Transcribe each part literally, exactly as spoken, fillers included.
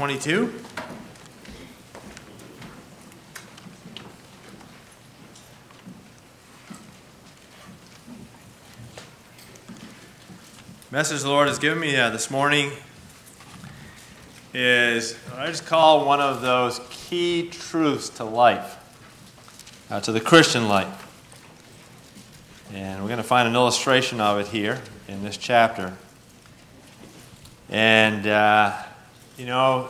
twenty-two. Message the Lord has given me uh, this morning is I just call one of those key truths to life, uh, to the Christian life. And we're going to find an illustration of it here in this chapter. And, uh, you know,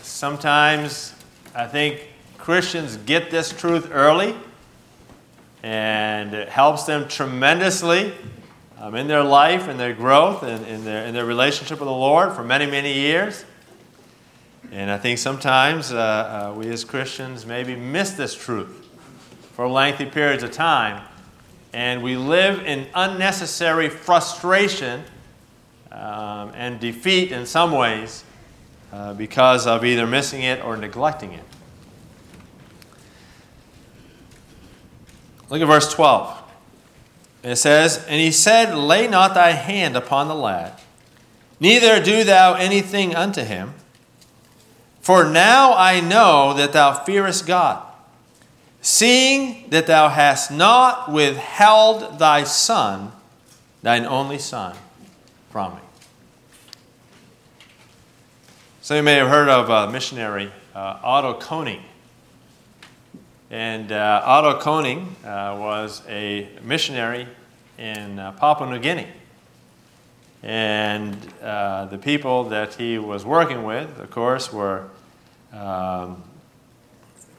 sometimes I think Christians get this truth early, and it helps them tremendously. Um, in their life, in their growth, and in their in their relationship with the Lord for many, many years. And I think sometimes uh, uh, we as Christians maybe miss this truth for lengthy periods of time. And we live in unnecessary frustration um, and defeat in some ways uh, because of either missing it or neglecting it. Look at verse twelve. It says, "And he said, Lay not thy hand upon the lad, neither do thou anything unto him. For now I know that thou fearest God, seeing that thou hast not withheld thy son, thine only son, from me." So you may have heard of uh, missionary uh, Otto Koning. And uh, Otto Koning uh, was a missionary in uh, Papua New Guinea. And uh, the people that he was working with, of course, were um,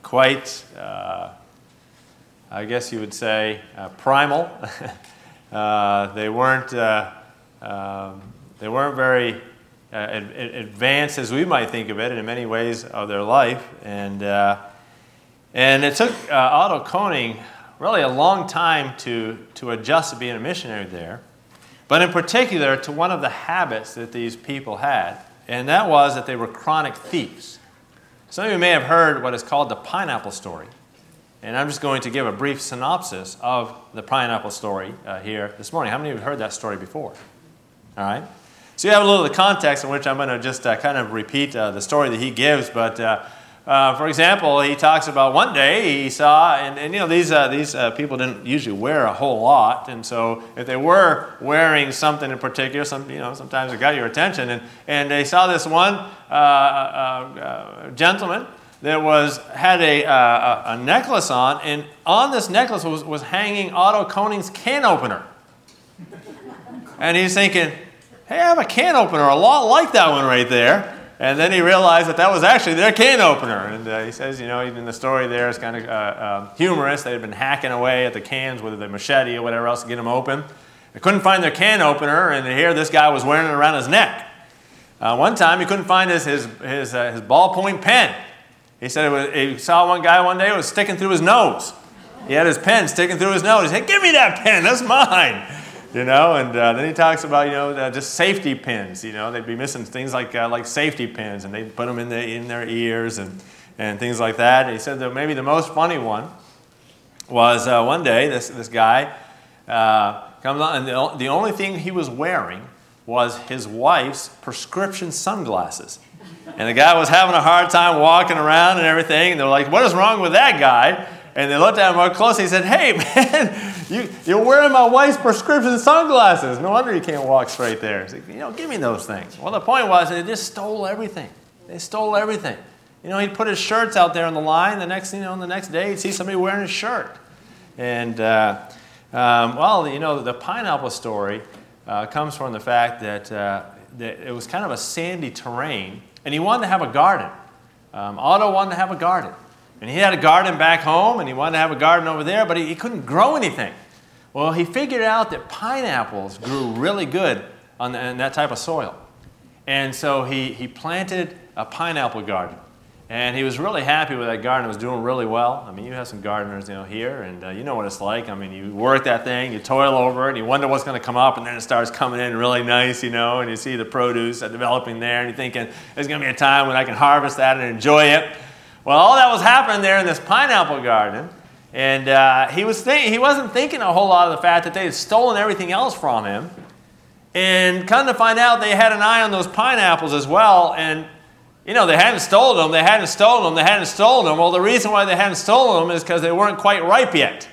quite, uh, I guess you would say, uh, primal. uh, they weren't uh, um, they weren't very uh, ad- advanced as we might think of it in many ways of their life. And uh, And it took uh, Otto Koning really a long time to, to adjust to being a missionary there, but in particular to one of the habits that these people had, and that was that they were chronic thieves. Some of you may have heard what is called the pineapple story, and I'm just going to give a brief synopsis of the pineapple story uh, here this morning. How many of you have heard that story before? All right. So you have a little of the context in which I'm going to just uh, kind of repeat uh, the story that he gives, but... Uh, Uh, for example, he talks about one day he saw, and, and you know, these uh, these uh, people didn't usually wear a whole lot, and so if they were wearing something in particular, some you know, sometimes it got your attention, and, and they saw this one uh, uh, uh, gentleman that was had a, uh, a necklace on, and on this necklace was, was hanging Otto Koning's can opener, and he's thinking, "Hey, I have a can opener a lot like that one right there." And then he realized that that was actually their can opener. And uh, he says, you know, even the story there is kind of uh, uh, humorous. They had been hacking away at the cans with a machete or whatever else to get them open. They couldn't find their can opener, and here this guy was wearing it around his neck. Uh, one time he couldn't find his his his, uh, his ballpoint pen. He said it was, he saw one guy one day, it was sticking through his nose. He had his pen sticking through his nose. He said, "Give me that pen, that's mine." You know, and uh, then he talks about, you know, uh, just safety pins. You know, they'd be missing things like uh, like safety pins, and they'd put them in, the, in their ears and, and things like that. And he said that maybe the most funny one was uh, one day this, this guy uh, comes on, and the, the only thing he was wearing was his wife's prescription sunglasses. And the guy was having a hard time walking around and everything, and they're like, "What is wrong with that guy?" And they looked at him more closely. He said, "Hey, man, you, you're wearing my wife's prescription sunglasses. No wonder you can't walk straight there." He's like, "You know, give me those things." Well, the point was they just stole everything. They stole everything. You know, he'd put his shirts out there on the line. The next, you know, the next day, he'd see somebody wearing his shirt. And uh, um, well, you know, the pineapple story uh, comes from the fact that, uh, that it was kind of a sandy terrain, and he wanted to have a garden. Um, Otto wanted to have a garden. And he had a garden back home, and he wanted to have a garden over there, but he, he couldn't grow anything. Well, he figured out that pineapples grew really good on the, that type of soil. And so he, he planted a pineapple garden. And he was really happy with that garden. It was doing really well. I mean, you have some gardeners, you know, here, and uh, you know what it's like. I mean, you work that thing, you toil over it, and you wonder what's going to come up, and then it starts coming in really nice, you know, and you see the produce developing there, and you're thinking, there's going to be a time when I can harvest that and enjoy it. Well, all that was happening there in this pineapple garden, and uh, he was think- he wasn't thinking a whole lot of the fact that they had stolen everything else from him, and come to find out they had an eye on those pineapples as well, and You know, they hadn't stolen them, they hadn't stolen them, they hadn't stolen them. Well, the reason why they hadn't stolen them is because they weren't quite ripe yet.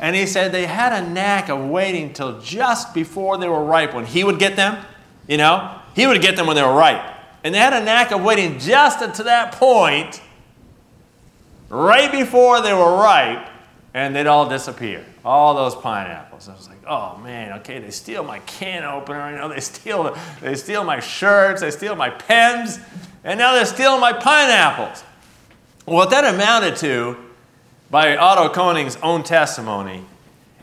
And he said they had a knack of waiting till just before they were ripe when he would get them. You know, he would get them when they were ripe. And they had a knack of waiting just to that point, right before they were ripe, and they'd all disappear. All those pineapples. I was like, oh man, okay, they steal my can opener, you know, they steal they steal my shirts, they steal my pens, and now they're stealing my pineapples. What that amounted to, by Otto Koning's own testimony,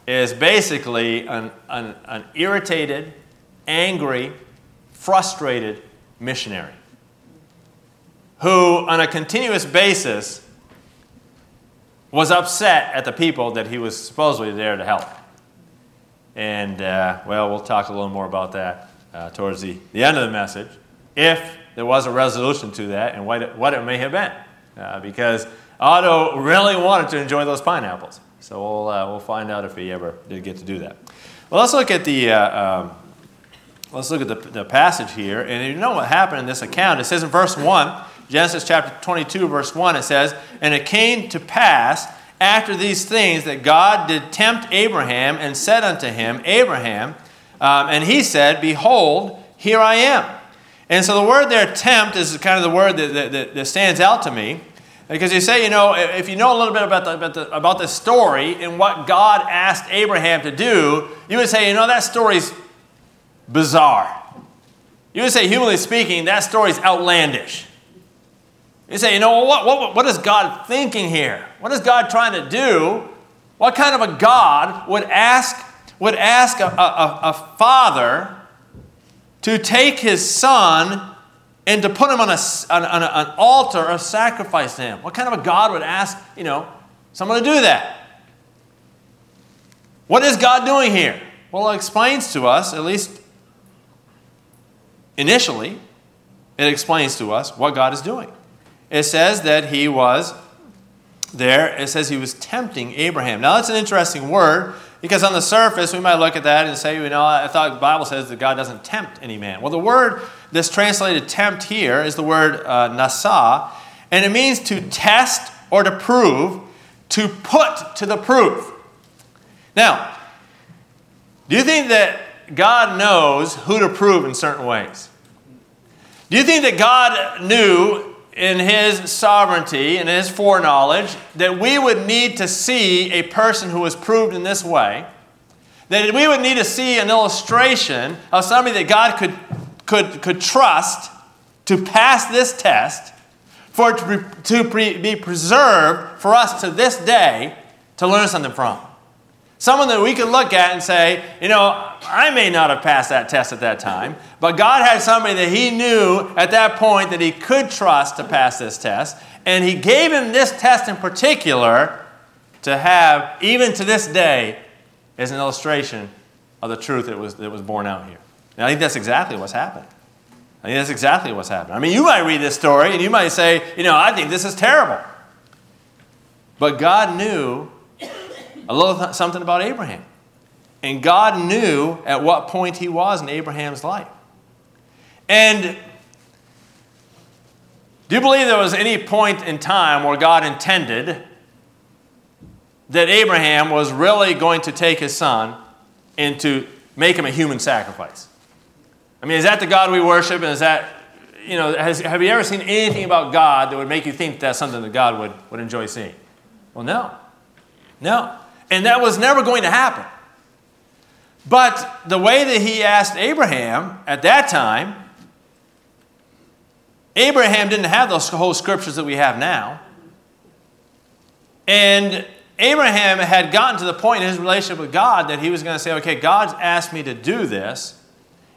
is basically an, an, an irritated, angry, frustrated missionary who, on a continuous basis, was upset at the people that he was supposedly there to help. And, uh, well, we'll talk a little more about that uh, towards the, the end of the message, if there was a resolution to that and what it, what it may have been. Uh, because Otto really wanted to enjoy those pineapples. So we'll uh, we'll find out if he ever did get to do that. Well, let's look at the uh, um, let's look at the, the passage here, and you know what happened in this account. It says in verse one, Genesis chapter twenty-two, verse one. It says, "And it came to pass after these things that God did tempt Abraham and said unto him, Abraham, um, and he said, Behold, here I am." And so the word there, tempt, is kind of the word that that, that stands out to me. Because you say, you know, if you know a little bit about the, about the about the story and what God asked Abraham to do, you would say, you know, that story's bizarre. You would say, humanly speaking, that story's outlandish. You say, you know, what what what is God thinking here? What is God trying to do? What kind of a God would ask would ask a, a, a father to take his son and to put him on, a, on, on an altar or sacrifice to him? What kind of a God would ask, you know, someone to do that? What is God doing here? Well, it explains to us, at least initially, it explains to us what God is doing. It says that he was there. It says he was tempting Abraham. Now, that's an interesting word, because on the surface, we might look at that and say, you know, I thought the Bible says that God doesn't tempt any man. Well, the word This translated tempt here is the word uh, nasa, and it means to test or to prove, to put to the proof. Now, do you think that God knows who to prove in certain ways? Do you think that God knew in his sovereignty and his foreknowledge that we would need to see a person who was proved in this way, that we would need to see an illustration of somebody that God could could could trust to pass this test, for it to, be, to pre, be preserved for us to this day to learn something from? Someone that we could look at and say, you know, I may not have passed that test at that time, but God had somebody that he knew at that point that he could trust to pass this test, and he gave him this test in particular to have, even to this day, as an illustration of the truth that was, that was borne out here. And I think that's exactly what's happening. I think that's exactly what's happening. I mean, you might read this story and you might say, you know, I think this is terrible. But God knew a little th- something about Abraham. And God knew at what point he was in Abraham's life. And do you believe there was any point in time where God intended that Abraham was really going to take his son and to make him a human sacrifice? I mean, is that the God we worship? And is that, you know, has, have you ever seen anything about God that would make you think that's something that God would, would enjoy seeing? Well, no. No. And that was never going to happen. But the way that he asked Abraham at that time, Abraham didn't have those whole scriptures that we have now. And Abraham had gotten to the point in his relationship with God that he was going to say, okay, God's asked me to do this.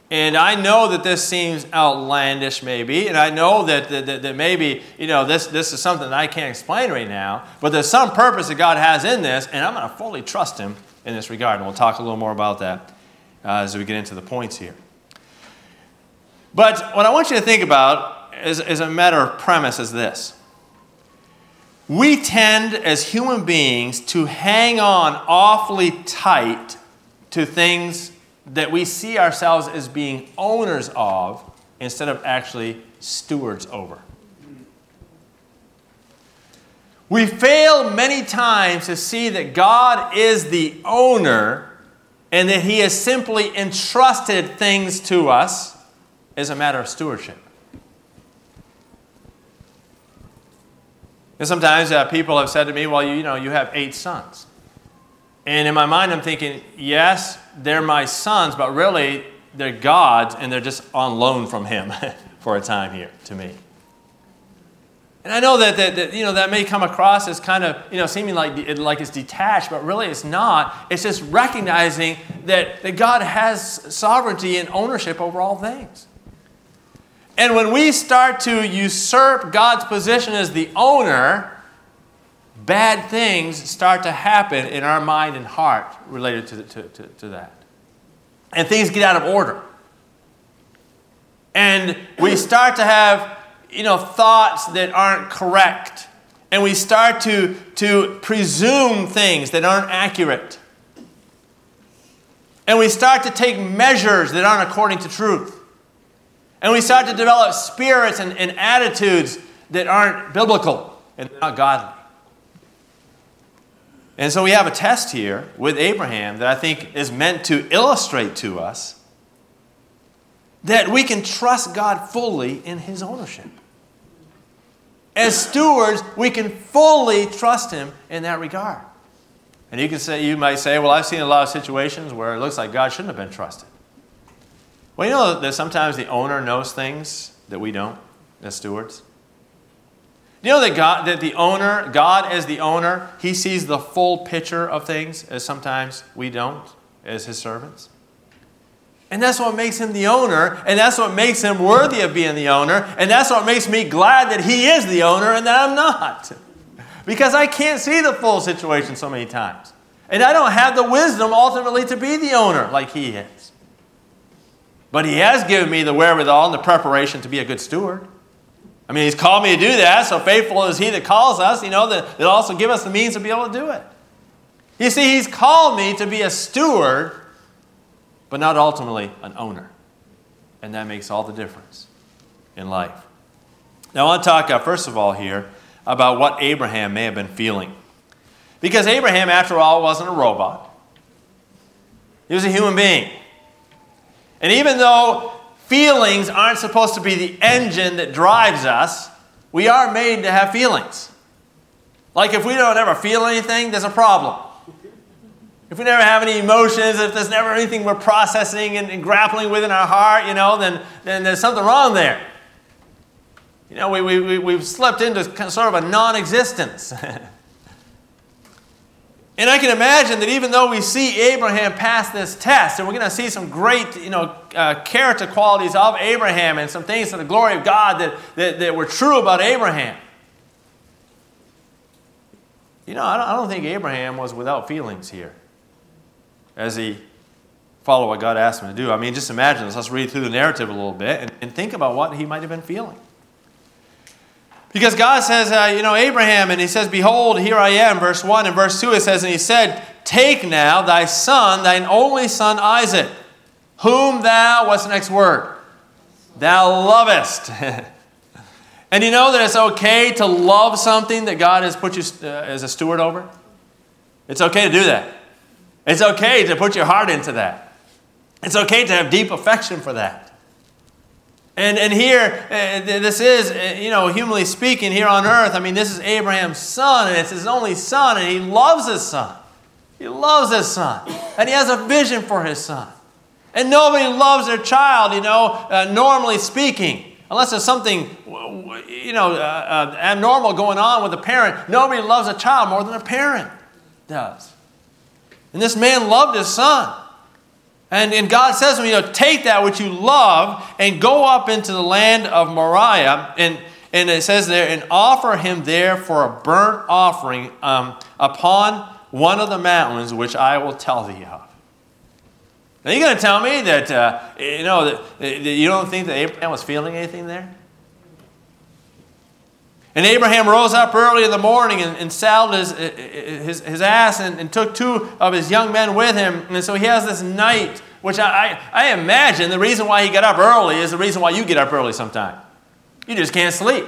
And I know that this seems outlandish maybe, and I know that, that, that maybe, you know, this, this is something that I can't explain right now, but there's some purpose that God has in this, and I'm going to fully trust him in this regard. And we'll talk a little more about that uh, as we get into the points here. But what I want you to think about is, is a matter of premise is this. We tend as human beings to hang on awfully tight to things that we see ourselves as being owners of instead of actually stewards over. We fail many times to see that God is the owner and that he has simply entrusted things to us as a matter of stewardship. And sometimes uh, people have said to me, well, you, you know, you have eight sons. And in my mind, I'm thinking, yes, they're my sons, but really they're God's and they're just on loan from him for a time here to me. And I know that, that, that you know that may come across as kind of you know seeming like like it's detached, but really it's not. It's just recognizing that, that God has sovereignty and ownership over all things. And when we start to usurp God's position as the owner, bad things start to happen in our mind and heart related to, the, to, to, to that. And things get out of order. And we start to have you know, thoughts that aren't correct. And we start to, to presume things that aren't accurate. And we start to take measures that aren't according to truth. And we start to develop spirits and, and attitudes that aren't biblical and not godly. And so we have a test here with Abraham that I think is meant to illustrate to us that we can trust God fully in his ownership. As stewards, we can fully trust him in that regard. And you can say, you might say, well, I've seen a lot of situations where it looks like God shouldn't have been trusted. Well, you know that sometimes the owner knows things that we don't as stewards. You know that God, that the owner, God as the owner, he sees the full picture of things as sometimes we don't as his servants. And that's what makes him the owner, and that's what makes him worthy of being the owner, and that's what makes me glad that he is the owner and that I'm not. Because I can't see the full situation so many times. And I don't have the wisdom ultimately to be the owner like he is. But he has given me the wherewithal and the preparation to be a good steward. I mean, he's called me to do that, so faithful is he that calls us, you know, that will also give us the means to be able to do it. You see, he's called me to be a steward, but not ultimately an owner. And that makes all the difference in life. Now I want to talk, uh, first of all, here about what Abraham may have been feeling. Because Abraham, after all, wasn't a robot. He was a human being. And even though feelings aren't supposed to be the engine that drives us, we are made to have feelings. Like if we don't ever feel anything, there's a problem. If we never have any emotions, if there's never anything we're processing and, and grappling with in our heart, you know, then, then there's something wrong there. You know, we, we, we, we've slipped into sort of a non-existence. And I can imagine that even though we see Abraham pass this test, and we're going to see some great, you know, uh, character qualities of Abraham and some things to the glory of God that, that, that were true about Abraham. You know, I don't, I don't think Abraham was without feelings here, as he followed what God asked him to do. I mean, just imagine this. Let's read through the narrative a little bit and, and think about what he might have been feeling. Because God says, uh, you know, Abraham, and he says, behold, here I am, verse one. And verse two, it says, and he said, take now thy son, thine only son Isaac, whom thou, what's the next word? Thou lovest. And you know that it's okay to love something that God has put you uh, as a steward over? It's okay to do that. It's okay to put your heart into that. It's okay to have deep affection for that. And and here, uh, this is, uh, you know, humanly speaking, here on earth, I mean, this is Abraham's son, and it's his only son, and he loves his son. He loves his son. And he has a vision for his son. And nobody loves their child, you know, uh, normally speaking. Unless there's something, you know, uh, uh, abnormal going on with a parent. Nobody loves a child more than a parent does. And this man loved his son. And, and God says to him, you know, take that which you love and go up into the land of Moriah. And, and it says there, and offer him there for a burnt offering um, upon one of the mountains which I will tell thee of. Now you're going to tell me that, uh, you know, that, that you don't think that Abraham was feeling anything there? And Abraham rose up early in the morning and, and saddled his, his, his ass and, and took two of his young men with him. And so he has this night Which I, I, I imagine the reason why he got up early is the reason why you get up early sometime. You just can't sleep.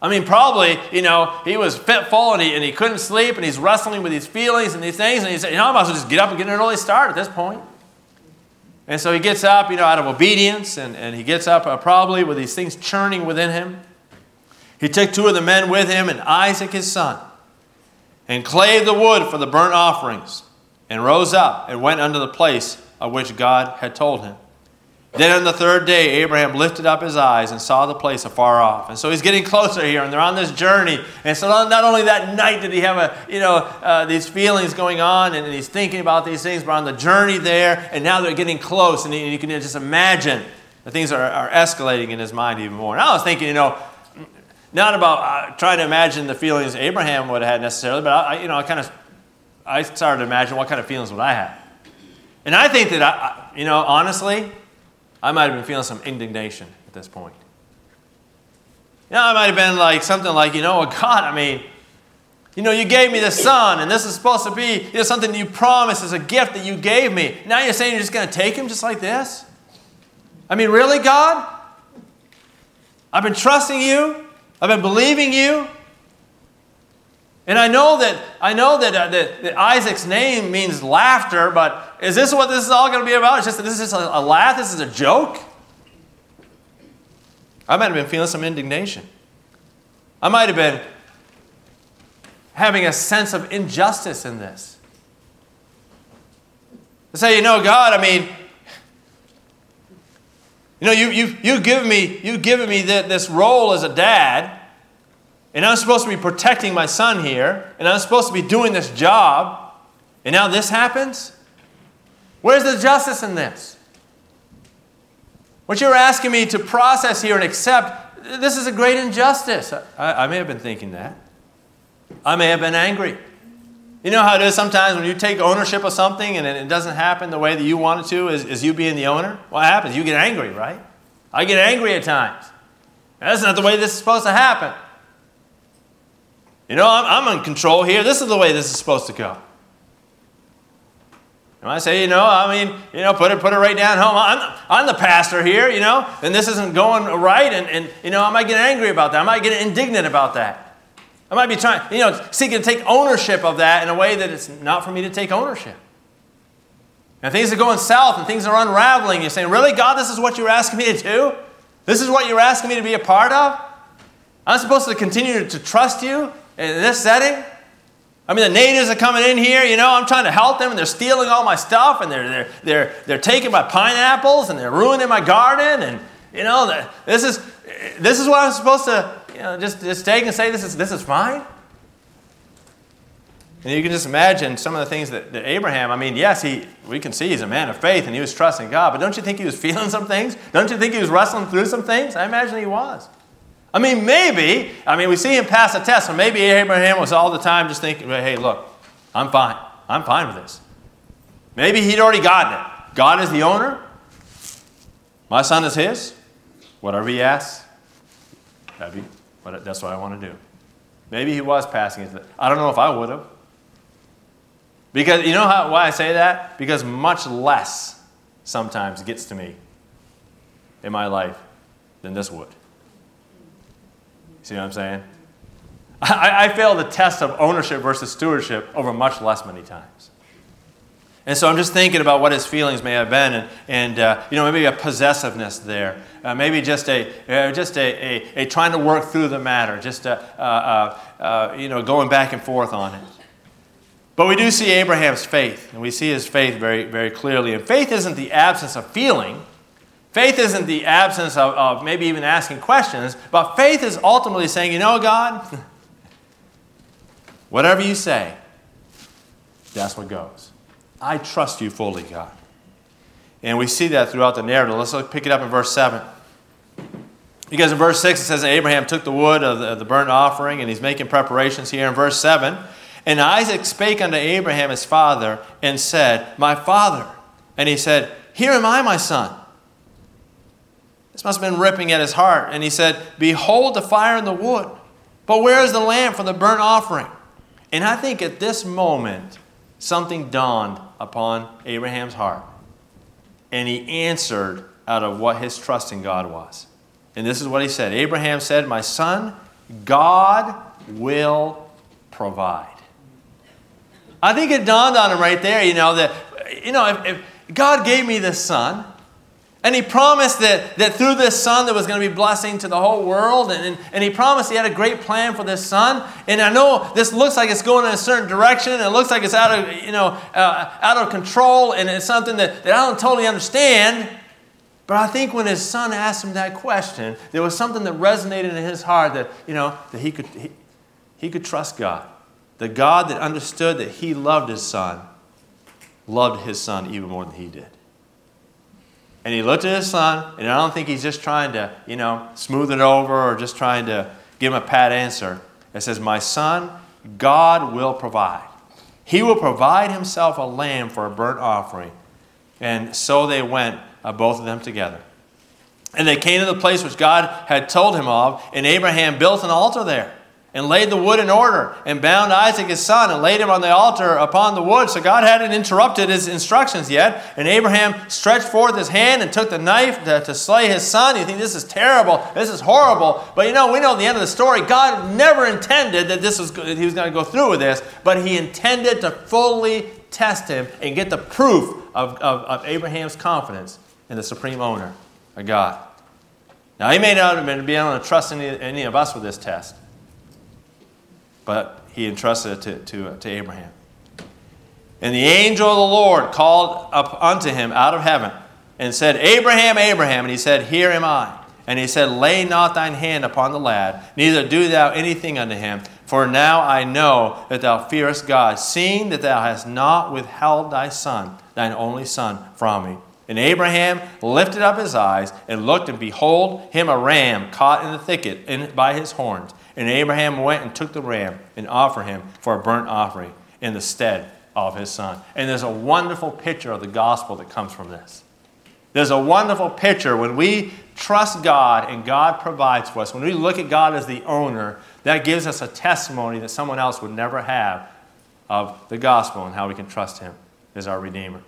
I mean, probably, you know, he was fitful and he, and he couldn't sleep and he's wrestling with these feelings and these things. And he said, you know, I might as well just get up and get an early start at this point. And so he gets up, you know, out of obedience, and, and he gets up uh, probably with these things churning within him. He took two of the men with him and Isaac his son, and clave the wood for the burnt offerings, and rose up and went unto the place of which God had told him. Then on the third day, Abraham lifted up his eyes and saw the place afar off. And so he's getting closer here, and they're on this journey. And so not only that night did he have a, you know, uh, these feelings going on, and he's thinking about these things, but on the journey there, and now they're getting close, and you, you can just imagine that things are, are escalating in his mind even more. And I was thinking, you know, not about uh, trying to imagine the feelings Abraham would have had necessarily, but I, you know, I kind of, I started to imagine what kind of feelings would I have. And I think that, I, you know, honestly, I might have been feeling some indignation at this point. You know, I might have been like something like, you know, God, I mean, you know, you gave me the son, and this is supposed to be, you know, something you promised as a gift that you gave me. Now you're saying you're just going to take him just like this? I mean, really, God? I've been trusting you. I've been believing you. And I know that I know that, uh, that, that Isaac's name means laughter, but is this what this is all going to be about? It's just this is just a, a laugh. This is a joke. I might have been feeling some indignation. I might have been having a sense of injustice in this. To say, you know, God, I mean, you know, you you you give me you given me the, this role as a dad. And I'm supposed to be protecting my son here. And I'm supposed to be doing this job. And now this happens? Where's the justice in this? What you're asking me to process here and accept, this is a great injustice. I, I may have been thinking that. I may have been angry. You know how it is sometimes when you take ownership of something and it doesn't happen the way that you want it to, is, is you being the owner? What happens? You get angry, right? I get angry at times. That's not the way this is supposed to happen. You know, I'm, I'm in control here. This is the way this is supposed to go. And I say, you know, I mean, you know, put it put it right down home. I'm, I'm the pastor here, you know, and this isn't going right. And, and, you know, I might get angry about that. I might get indignant about that. I might be trying, you know, seeking to take ownership of that in a way that it's not for me to take ownership. And things are going south and things are unraveling. You're saying, really, God, this is what you're asking me to do? This is what you're asking me to be a part of? I'm supposed to continue to trust you? In this setting, I mean, the natives are coming in here, you know, I'm trying to help them, and they're stealing all my stuff, and they're they're they're they're taking my pineapples, and they're ruining my garden, and you know, the, this is this is what I'm supposed to, you know, just, just take and say this is this is fine. And you can just imagine some of the things that, that Abraham, I mean, yes, he we can see he's a man of faith and he was trusting God, but don't you think he was feeling some things? Don't you think he was wrestling through some things? I imagine he was. I mean, maybe, I mean, we see him pass a test, so maybe Abraham was all the time just thinking, hey, look, I'm fine. I'm fine with this. Maybe he'd already gotten it. God is the owner. My son is his. Whatever he asks, that'd be, that's what I want to do. Maybe he was passing it. I don't know if I would have. Because, you know how, why I say that? Because much less sometimes gets to me in my life than this would. See what I'm saying? I, I failed the test of ownership versus stewardship over much less many times. And so I'm just thinking about what his feelings may have been, and, and uh, you know, maybe a possessiveness there, uh, maybe just a uh, just a, a, a trying to work through the matter, just a, uh, uh, uh, you know, going back and forth on it. But we do see Abraham's faith, and we see his faith very, very clearly. And faith isn't the absence of feeling. Faith isn't the absence of, of maybe even asking questions, but faith is ultimately saying, you know, God, whatever you say, that's what goes. I trust you fully, God. And we see that throughout the narrative. Let's look, pick it up in verse seven. Because in verse six, it says that Abraham took the wood of the, of the burnt offering, and he's making preparations here. In verse seven, and Isaac spake unto Abraham his father, and said, my father. And he said, here am I, my son. This must have been ripping at his heart. And he said, behold the fire and the wood, but where is the lamb for the burnt offering? And I think at this moment, something dawned upon Abraham's heart. and he answered out of what his trust in God was. And this is what he said. Abraham said, "My son, God will provide." I think it dawned on him right there, you know, that, you know, if, if God gave me this son, and he promised that, that through this son there was going to be blessing to the whole world, and, and, and he promised he had a great plan for this son, and I know this looks like it's going in a certain direction, and it looks like it's out of, you know, uh, out of control, and it's something that, that I don't totally understand. But I think when his son asked him that question, there was something that resonated in his heart that, you know, that he could he, he could trust God. The God that understood that he loved his son, loved his son even more than he did. And he looked at his son, and I don't think he's just trying to, you know, smooth it over or just trying to give him a pat answer. It says, "My son, God will provide. He will provide himself a lamb for a burnt offering." And so they went, Uh, both of them together. And they came to the place which God had told him of, and Abraham built an altar there and laid the wood in order and bound Isaac his son and laid him on the altar upon the wood. So God hadn't interrupted his instructions yet, and Abraham stretched forth his hand and took the knife to, to slay his son. You think this is terrible, this is horrible, but you know, we know at the end of the story, God never intended that this was that he was going to go through with this, but he intended to fully test him and get the proof of, of, of Abraham's confidence and the supreme owner, a God. Now, he may not have been be able to trust any, any of us with this test, but he entrusted it to, to, uh, to Abraham. And the angel of the Lord called up unto him out of heaven and said, "Abraham, Abraham." And he said, "Here am I." And he said, "Lay not thine hand upon the lad, neither do thou anything unto him. For now I know that thou fearest God, seeing that thou hast not withheld thy son, thine only son, from me." And Abraham lifted up his eyes and looked, and behold, him a ram caught in the thicket in, by his horns. And Abraham went and took the ram and offered him for a burnt offering in the stead of his son. And there's a wonderful picture of the gospel that comes from this. There's a wonderful picture when we trust God and God provides for us. When we look at God as the owner, that gives us a testimony that someone else would never have of the gospel and how we can trust him as our Redeemer.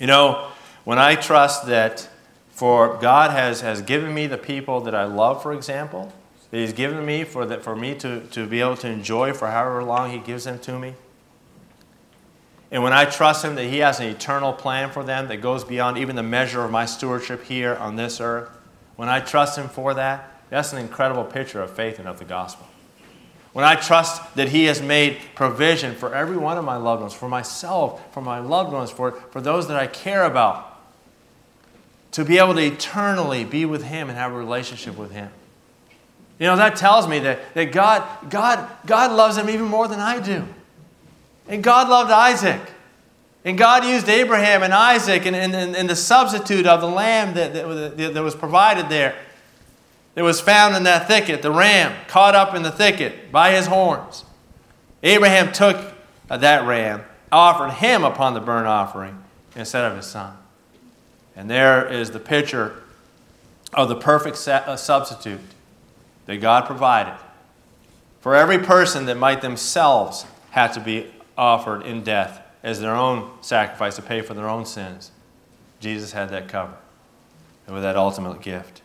You know, when I trust that for God has, has given me the people that I love, for example, that he's given me for that for me to, to be able to enjoy for however long he gives them to me. And when I trust him that he has an eternal plan for them that goes beyond even the measure of my stewardship here on this earth, when I trust him for that, that's an incredible picture of faith and of the gospel. When I trust that he has made provision for every one of my loved ones, for myself, for my loved ones, for, for those that I care about, to be able to eternally be with him and have a relationship with him. You know, that tells me that, that God, God, God loves him even more than I do. And God loved Isaac. And God used Abraham and Isaac and, and, and the substitute of the lamb that, that, that was provided there, that was found in that thicket, the ram caught up in the thicket by his horns. Abraham took that ram, offered him upon the burnt offering instead of his son. And there is the picture of the perfect substitute that God provided for every person that might themselves have to be offered in death as their own sacrifice to pay for their own sins. Jesus had that covered with that ultimate gift.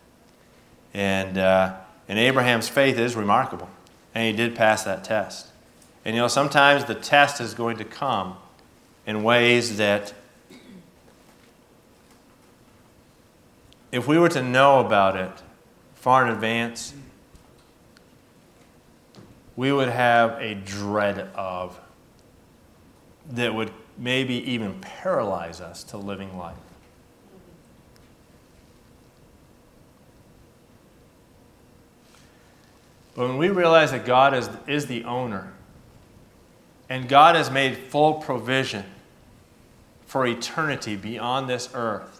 And, uh, and Abraham's faith is remarkable. And he did pass that test. And you know, sometimes the test is going to come in ways that if we were to know about it far in advance, we would have a dread of that would maybe even paralyze us to living life. But when we realize that God is, is the owner and God has made full provision for eternity beyond this earth,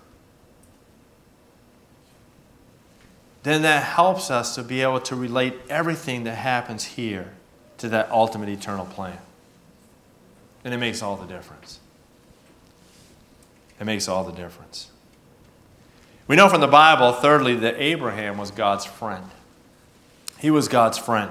then that helps us to be able to relate everything that happens here to that ultimate eternal plan. And it makes all the difference. It makes all the difference. We know from the Bible, thirdly, that Abraham was God's friend. He was God's friend.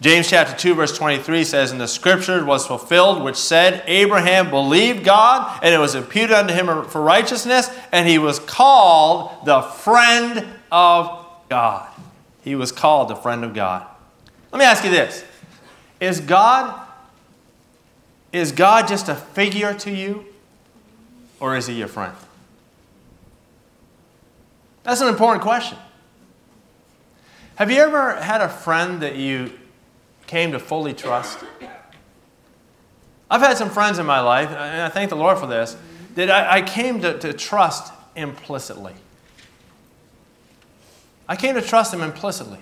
James chapter two, verse twenty-three says, "And the scripture was fulfilled, which said, Abraham believed God, and it was imputed unto him for righteousness, and he was called the friend of God." He was called the friend of God. Let me ask you this. Is God, is God just a figure to you, or is he your friend? That's an important question. Have you ever had a friend that you came to fully trust? I've had some friends in my life, and I thank the Lord for this, that I, I came to, to trust implicitly. I came to trust them implicitly.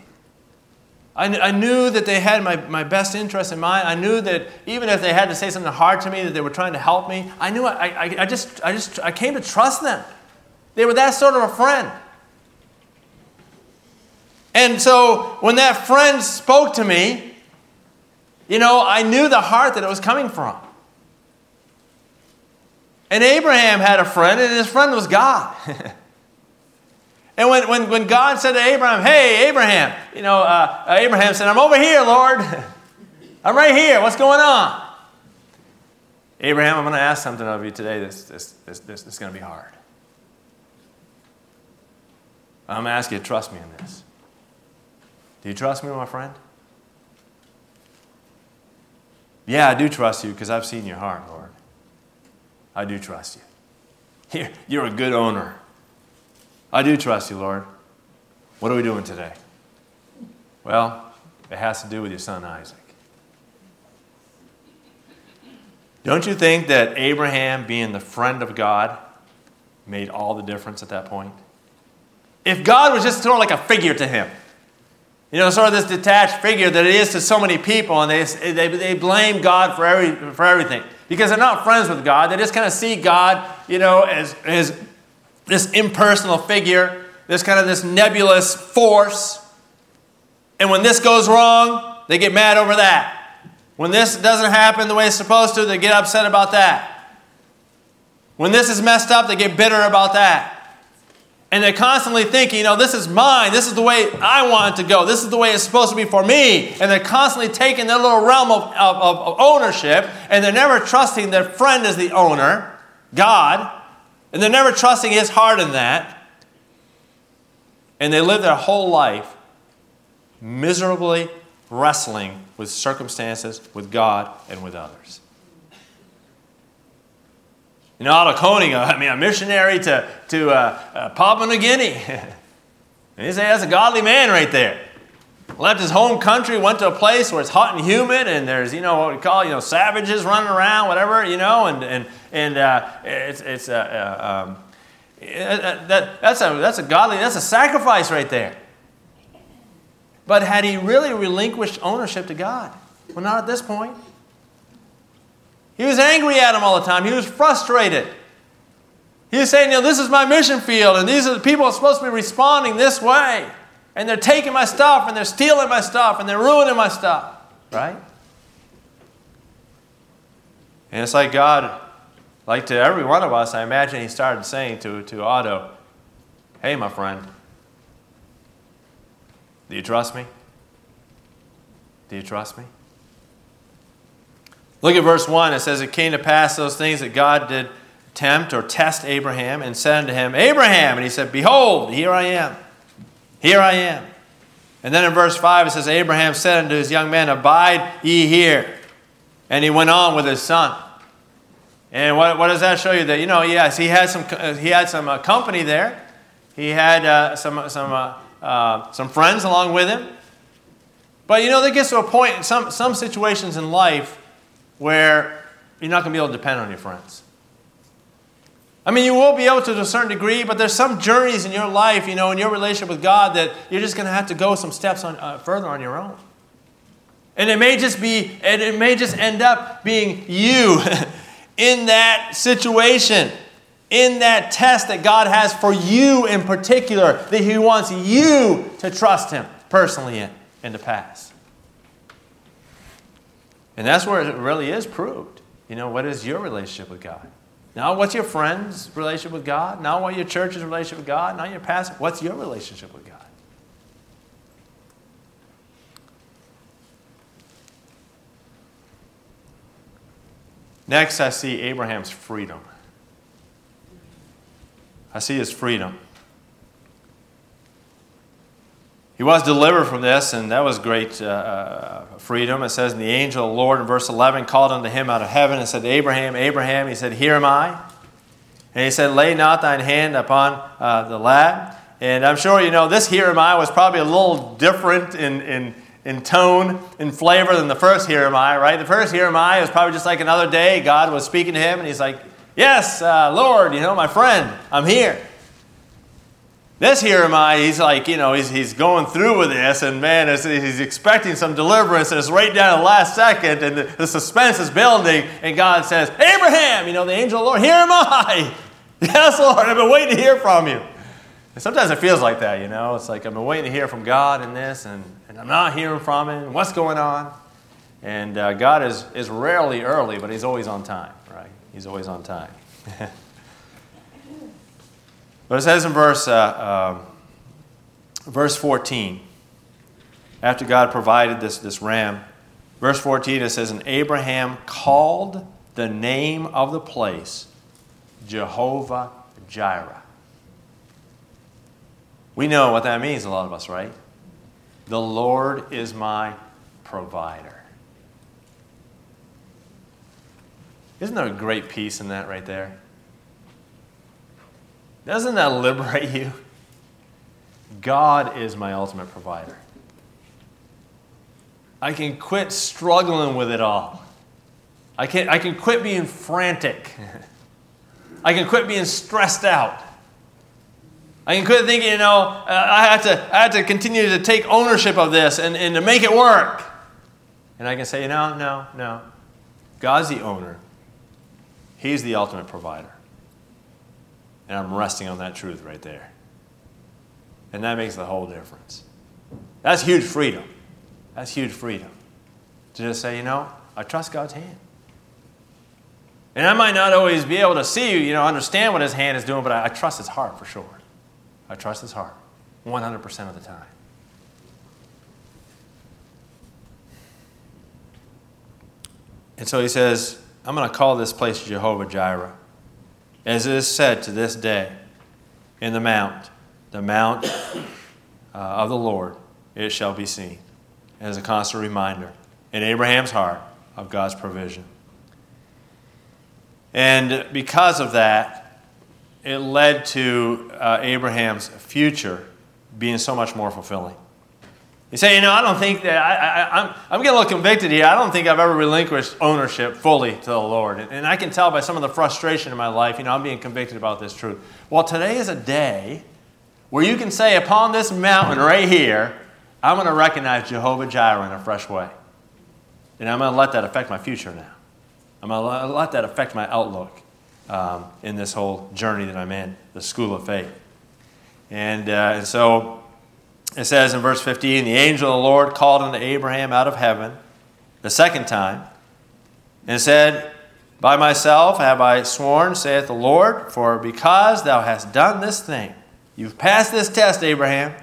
I, I knew that they had my, my best interest in mind. I knew that even if they had to say something hard to me, that they were trying to help me. I knew I, I, I just I just I came to trust them. They were that sort of a friend. And so when that friend spoke to me, you know, I knew the heart that it was coming from. And Abraham had a friend, and his friend was God. And when, when, when God said to Abraham, "Hey, Abraham," you know, uh, Abraham said, "I'm over here, Lord. I'm right here. What's going on?" "Abraham, I'm going to ask something of you today that's, that's, that's, that's going to be hard. I'm going to ask you to trust me in this. Do you trust me, my friend?" "Yeah, I do trust you because I've seen your heart, Lord. I do trust you. You're a good owner. I do trust you, Lord. What are we doing today?" "Well, it has to do with your son Isaac." Don't you think that Abraham being the friend of God made all the difference at that point? If God was just sort of like a figure to him, you know, sort of this detached figure that it is to so many people, and they they, they blame God for every for everything because they're not friends with God. They just kind of see God, you know, as as this impersonal figure, this kind of this nebulous force. And when this goes wrong, they get mad over that. When this doesn't happen the way it's supposed to, they get upset about that. When this is messed up, they get bitter about that. And they're constantly thinking, you know, this is mine. This is the way I want it to go. This is the way it's supposed to be for me. And they're constantly taking their little realm of, of, of ownership, and they're never trusting their friend as the owner, God. And they're never trusting his heart in that. And they live their whole life miserably wrestling with circumstances, with God, and with others. You know, Otto Koning, I mean, a missionary to, to uh, uh, Papua New Guinea. And you say, that's a godly man right there. Left his home country, went to a place where it's hot and humid, and there's, you know, what we call, you know, savages running around, whatever, you know, and and and uh, it's it's uh, uh, um, that that's a that's a godly that's a sacrifice right there. But had he really relinquished ownership to God? Well, not at this point. He was angry at him all the time. He was frustrated. He was saying, you know, this is my mission field, and these are the people who are supposed to be responding this way. And they're taking my stuff, and they're stealing my stuff, and they're ruining my stuff, right? And it's like God, like to every one of us, I imagine he started saying to, to Otto, "Hey, my friend, do you trust me? Do you trust me?" Look at verse one. It says, "It came to pass those things that God did tempt or test Abraham and said unto him, Abraham, and he said, Behold, here I am. Here I am. And then in verse five, it says, Abraham said unto his young man, Abide ye here. And he went on with his son." And what, what does that show you? That, you know, yes, he had some he had some uh, company there. He had uh, some some uh, uh, some friends along with him. But, you know, that gets to a point in some, some situations in life where you're not going to be able to depend on your friends. I mean, you will be able to to a certain degree, but there's some journeys in your life, you know, in your relationship with God that you're just going to have to go some steps on uh, further on your own. And it may just be, and it may just end up being you in that situation, in that test that God has for you in particular, that he wants you to trust him personally in, in the past. And that's where it really is proved. You know, what is your relationship with God? Now, what's your friend's relationship with God? Now, what your church's relationship with God? Now, your pastor. What's your relationship with God? Next, I see Abraham's freedom. I see his freedom. He was delivered from this, and that was great uh, freedom. It says, "And the angel of the Lord," in verse eleven, "called unto him out of heaven and said, Abraham, Abraham. He said, Here am I. And he said, Lay not thine hand upon uh, the lad." And I'm sure, you know, this "here am I" was probably a little different in, in, in tone and flavor than the first "here am I," right? The first "here am I" was probably just like another day. God was speaking to him, and he's like, "Yes, uh, Lord, you know, my friend, I'm here." This "here am I," he's like, you know, he's he's going through with this, and man, it's, he's expecting some deliverance, and it's right down to the last second, and the, the suspense is building, and God says, "Abraham," you know, the angel of the Lord, "here am I. Yes, Lord, I've been waiting to hear from you." And sometimes it feels like that, you know, it's like I've been waiting to hear from God in this, and, and I'm not hearing from him. What's going on? And uh, God is, is rarely early, but he's always on time, right? He's always on time. But it says in verse uh, uh, verse fourteen, after God provided this, this ram, verse fourteen, it says, "And Abraham called the name of the place Jehovah-Jireh." We know what that means, a lot of us, right? The Lord is my provider. Isn't there a great peace in that right there? Doesn't that liberate you? God is my ultimate provider. I can quit struggling with it all. I can, I can quit being frantic. I can quit being stressed out. I can quit thinking, you know, uh, I have to, I have to continue to take ownership of this and, and to make it work. And I can say, no, no, no. God's the owner. He's the ultimate provider. And I'm resting on that truth right there. And that makes the whole difference. That's huge freedom. That's huge freedom. To just say, you know, I trust God's hand. And I might not always be able to see, you know, understand what his hand is doing, but I, I trust his heart for sure. I trust his heart one hundred percent of the time. And so he says, I'm going to call this place Jehovah-Jireh. As it is said to this day, in the mount, the mount uh, of the Lord, it shall be seen. As a constant reminder in Abraham's heart of God's provision. And because of that, it led to uh, Abraham's future being so much more fulfilling. You say, you know, I don't think that, I, I, I'm, I'm getting a little convicted here. I don't think I've ever relinquished ownership fully to the Lord. And, and I can tell by some of the frustration in my life, you know, I'm being convicted about this truth. Well, today is a day where you can say, upon this mountain right here, I'm going to recognize Jehovah-Jireh in a fresh way. And I'm going to let that affect my future now. I'm going to let that affect my outlook um, in this whole journey that I'm in, the school of faith. And, uh, and so... It says in verse fifteen, the angel of the Lord called unto Abraham out of heaven the second time and said, By myself have I sworn, saith the Lord, for because thou hast done this thing. You've passed this test, Abraham.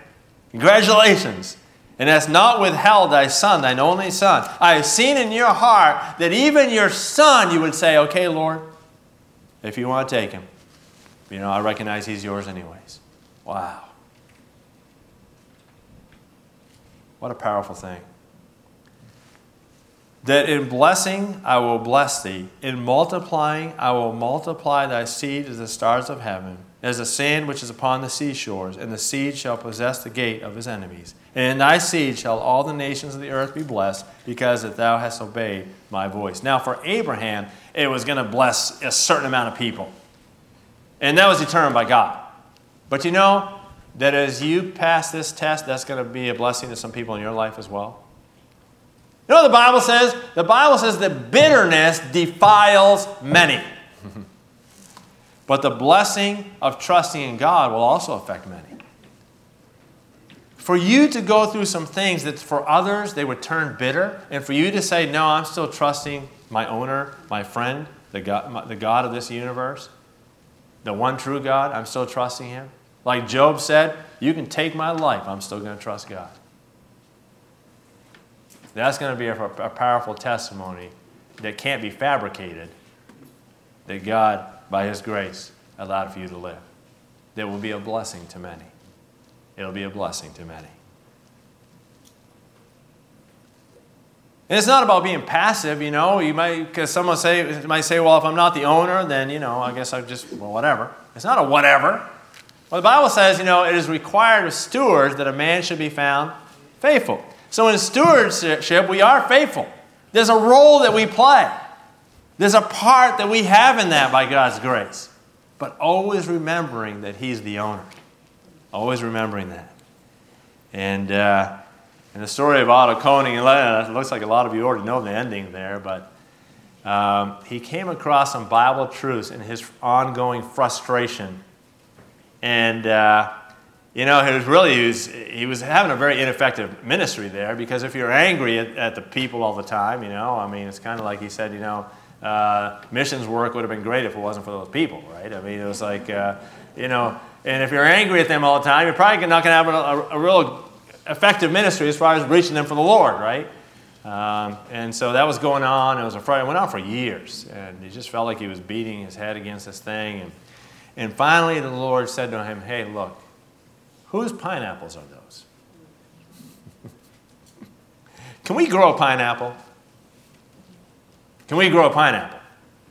Congratulations. And hast not withheld thy son, thine only son. I have seen in your heart that even your son, you would say, okay, Lord, if you want to take him, you know, I recognize he's yours anyways. Wow. What a powerful thing. That in blessing I will bless thee. In multiplying I will multiply thy seed as the stars of heaven, as the sand which is upon the seashores. And the seed shall possess the gate of his enemies. And in thy seed shall all the nations of the earth be blessed, because that thou hast obeyed my voice. Now for Abraham, it was going to bless a certain amount of people. And that was determined by God. But you know, that as you pass this test, that's going to be a blessing to some people in your life as well. You know what the Bible says? The Bible says that bitterness defiles many. But the blessing of trusting in God will also affect many. For you to go through some things that for others they would turn bitter, and for you to say, no, I'm still trusting my owner, my friend, the God, my, the God of this universe, the one true God, I'm still trusting him. Like Job said, you can take my life, I'm still going to trust God. That's going to be a, a powerful testimony that can't be fabricated, that God, by His grace, allowed for you to live. That will be a blessing to many. It'll be a blessing to many. And it's not about being passive, you know. You might, because someone say, might say, well, if I'm not the owner, then, you know, I guess I'll just, well, whatever. It's not a whatever. Well, the Bible says, you know, it is required of stewards that a man should be found faithful. So in stewardship, we are faithful. There's a role that we play. There's a part that we have in that by God's grace. But always remembering that He's the owner. Always remembering that. And, uh, And the story of Otto Koning, it looks like a lot of you already know the ending there, but um, he came across some Bible truths in his ongoing frustration. And, uh, you know, he was really, he was, he was having a very ineffective ministry there, because if you're angry at, at the people all the time, you know, I mean, it's kind of like he said, you know, uh, missions work would have been great if it wasn't for those people, right? I mean, it was like, uh, you know, and if you're angry at them all the time, you're probably not going to have a, a, a real effective ministry as far as reaching them for the Lord, right? Um, and so that was going on. It was a Friday. It went on for years, and he just felt like he was beating his head against this thing. And and finally, the Lord said to him, "Hey, look, whose pineapples are those? Can we grow a pineapple? Can we grow a pineapple?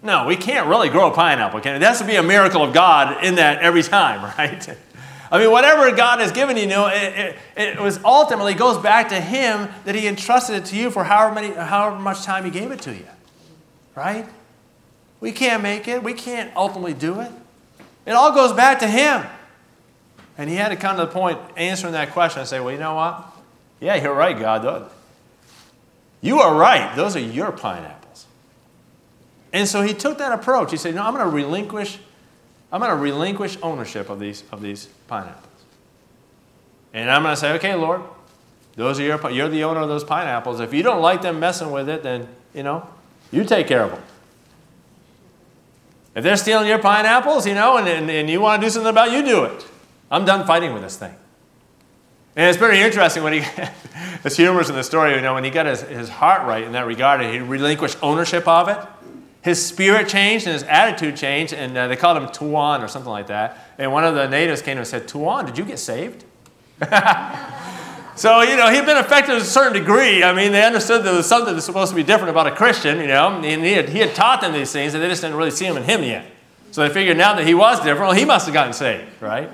No, we can't really grow a pineapple. Can it? That has to be a miracle of God in that every time, right?" I mean, whatever God has given you, you know, it, it, it was ultimately goes back to Him that He entrusted it to you for however many, however much time He gave it to you, right? We can't make it. We can't ultimately do it. It all goes back to Him. And he had to come to the point answering that question and say, well, you know what? Yeah, you're right, God. You are right. Those are your pineapples. And so he took that approach. He said, no, I'm going to relinquish I'm going to relinquish ownership of these of these pineapples. And I'm going to say, okay, Lord, those are your, you're the owner of those pineapples. If you don't like them messing with it, then, you know, you take care of them. If they're stealing your pineapples, you know, and, and, and you want to do something about it, you do it. I'm done fighting with this thing. And it's very interesting when he, it's humorous in the story, you know, when he got his, his heart right in that regard, and he relinquished ownership of it. His spirit changed and his attitude changed, and uh, they called him Tuan or something like that. And one of the natives came and said, Tuan, did you get saved? So, you know, he'd been affected to a certain degree. I mean, they understood there was something that was supposed to be different about a Christian, you know, and he had, he had taught them these things, and they just didn't really see him in him yet. So they figured now that he was different, well, he must have gotten saved, right?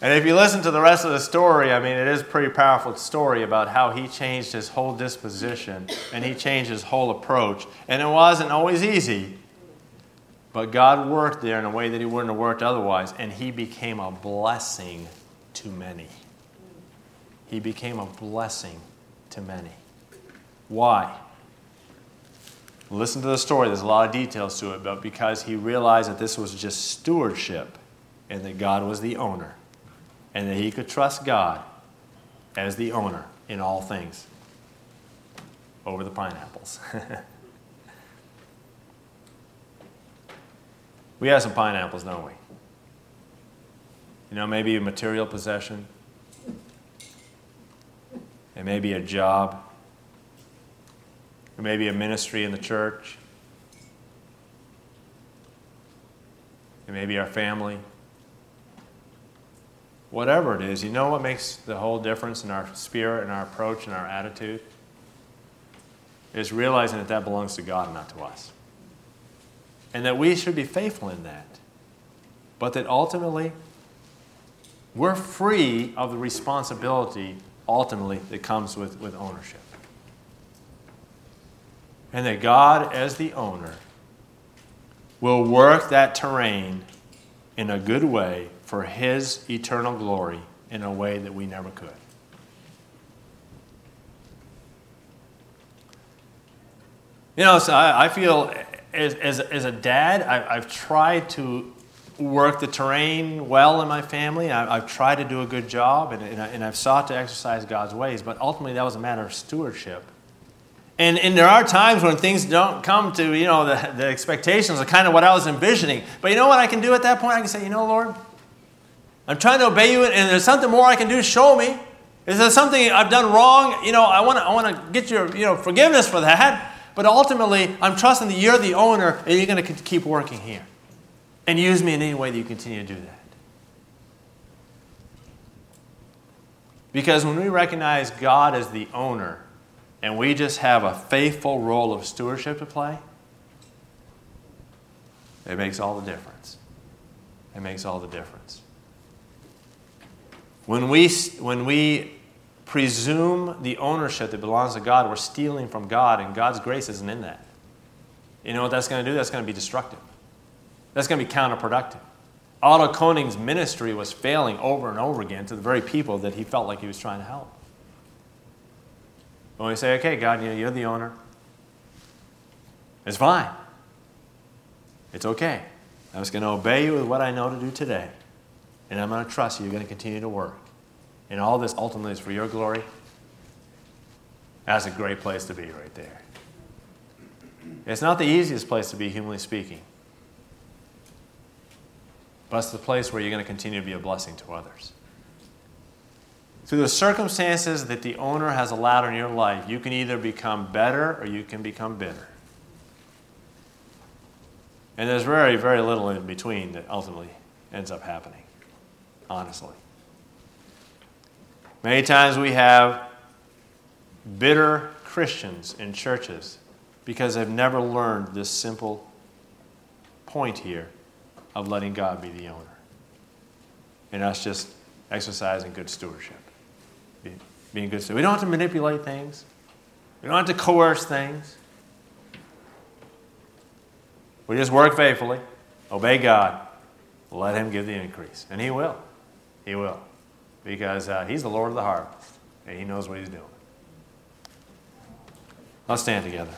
And if you listen to the rest of the story, I mean, it is a pretty powerful story about how he changed his whole disposition and he changed his whole approach. And it wasn't always easy, but God worked there in a way that He wouldn't have worked otherwise, and he became a blessing to many. He became a blessing to many. Why? Listen to the story. There's a lot of details to it, but because he realized that this was just stewardship and that God was the owner. And that he could trust God as the owner in all things over the pineapples. We have some pineapples, don't we? You know, maybe a material possession. It may be a job. It may be a ministry in the church. It may be our family. Whatever it is, you know what makes the whole difference in our spirit and our approach and our attitude? Is realizing that that belongs to God and not to us. And that we should be faithful in that. But that ultimately, we're free of the responsibility, ultimately, that comes with, with ownership. And that God, as the owner, will work that terrain in a good way for His eternal glory in a way that we never could. You know, so I, I feel as, as, as a dad, I, I've tried to work the terrain well in my family. I, I've tried to do a good job, and, and, I, and I've sought to exercise God's ways, but ultimately that was a matter of stewardship. And, and there are times when things don't come to, you know, the, the expectations are kind of what I was envisioning. But you know what I can do at that point? I can say, you know, Lord, I'm trying to obey You, and there's something more I can do. Show me. Is there something I've done wrong? You know, I want to I want to get Your, you know, forgiveness for that. But ultimately, I'm trusting that you're the owner and you're going to keep working here. And use me in any way that you continue to do that. Because when we recognize God as the owner and we just have a faithful role of stewardship to play, it makes all the difference. It makes all the difference. When we, when we presume the ownership that belongs to God, we're stealing from God, and God's grace isn't in that. You know what that's going to do? That's going to be destructive. That's going to be counterproductive. Otto Koning's ministry was failing over and over again to the very people that he felt like he was trying to help. When we say, okay, God, you're the owner, it's fine. It's okay. I'm just going to obey you with what I know to do today. And I'm going to trust you. You're going to continue to work. And all this ultimately is for your glory. That's a great place to be right there. It's not the easiest place to be, humanly speaking. But it's the place where you're going to continue to be a blessing to others. Through the circumstances that the owner has allowed in your life, you can either become better or you can become bitter. And there's very, very little in between that ultimately ends up happening, honestly. Many times we have bitter Christians in churches because they've never learned this simple point here of letting God be the owner and us just exercising good stewardship, being good stewardship. We don't have to manipulate things. We don't have to coerce things. We just work faithfully, obey God, let Him give the increase. And He will. He will. Because uh, He's the Lord of the harvest, and He knows what He's doing. Let's stand together.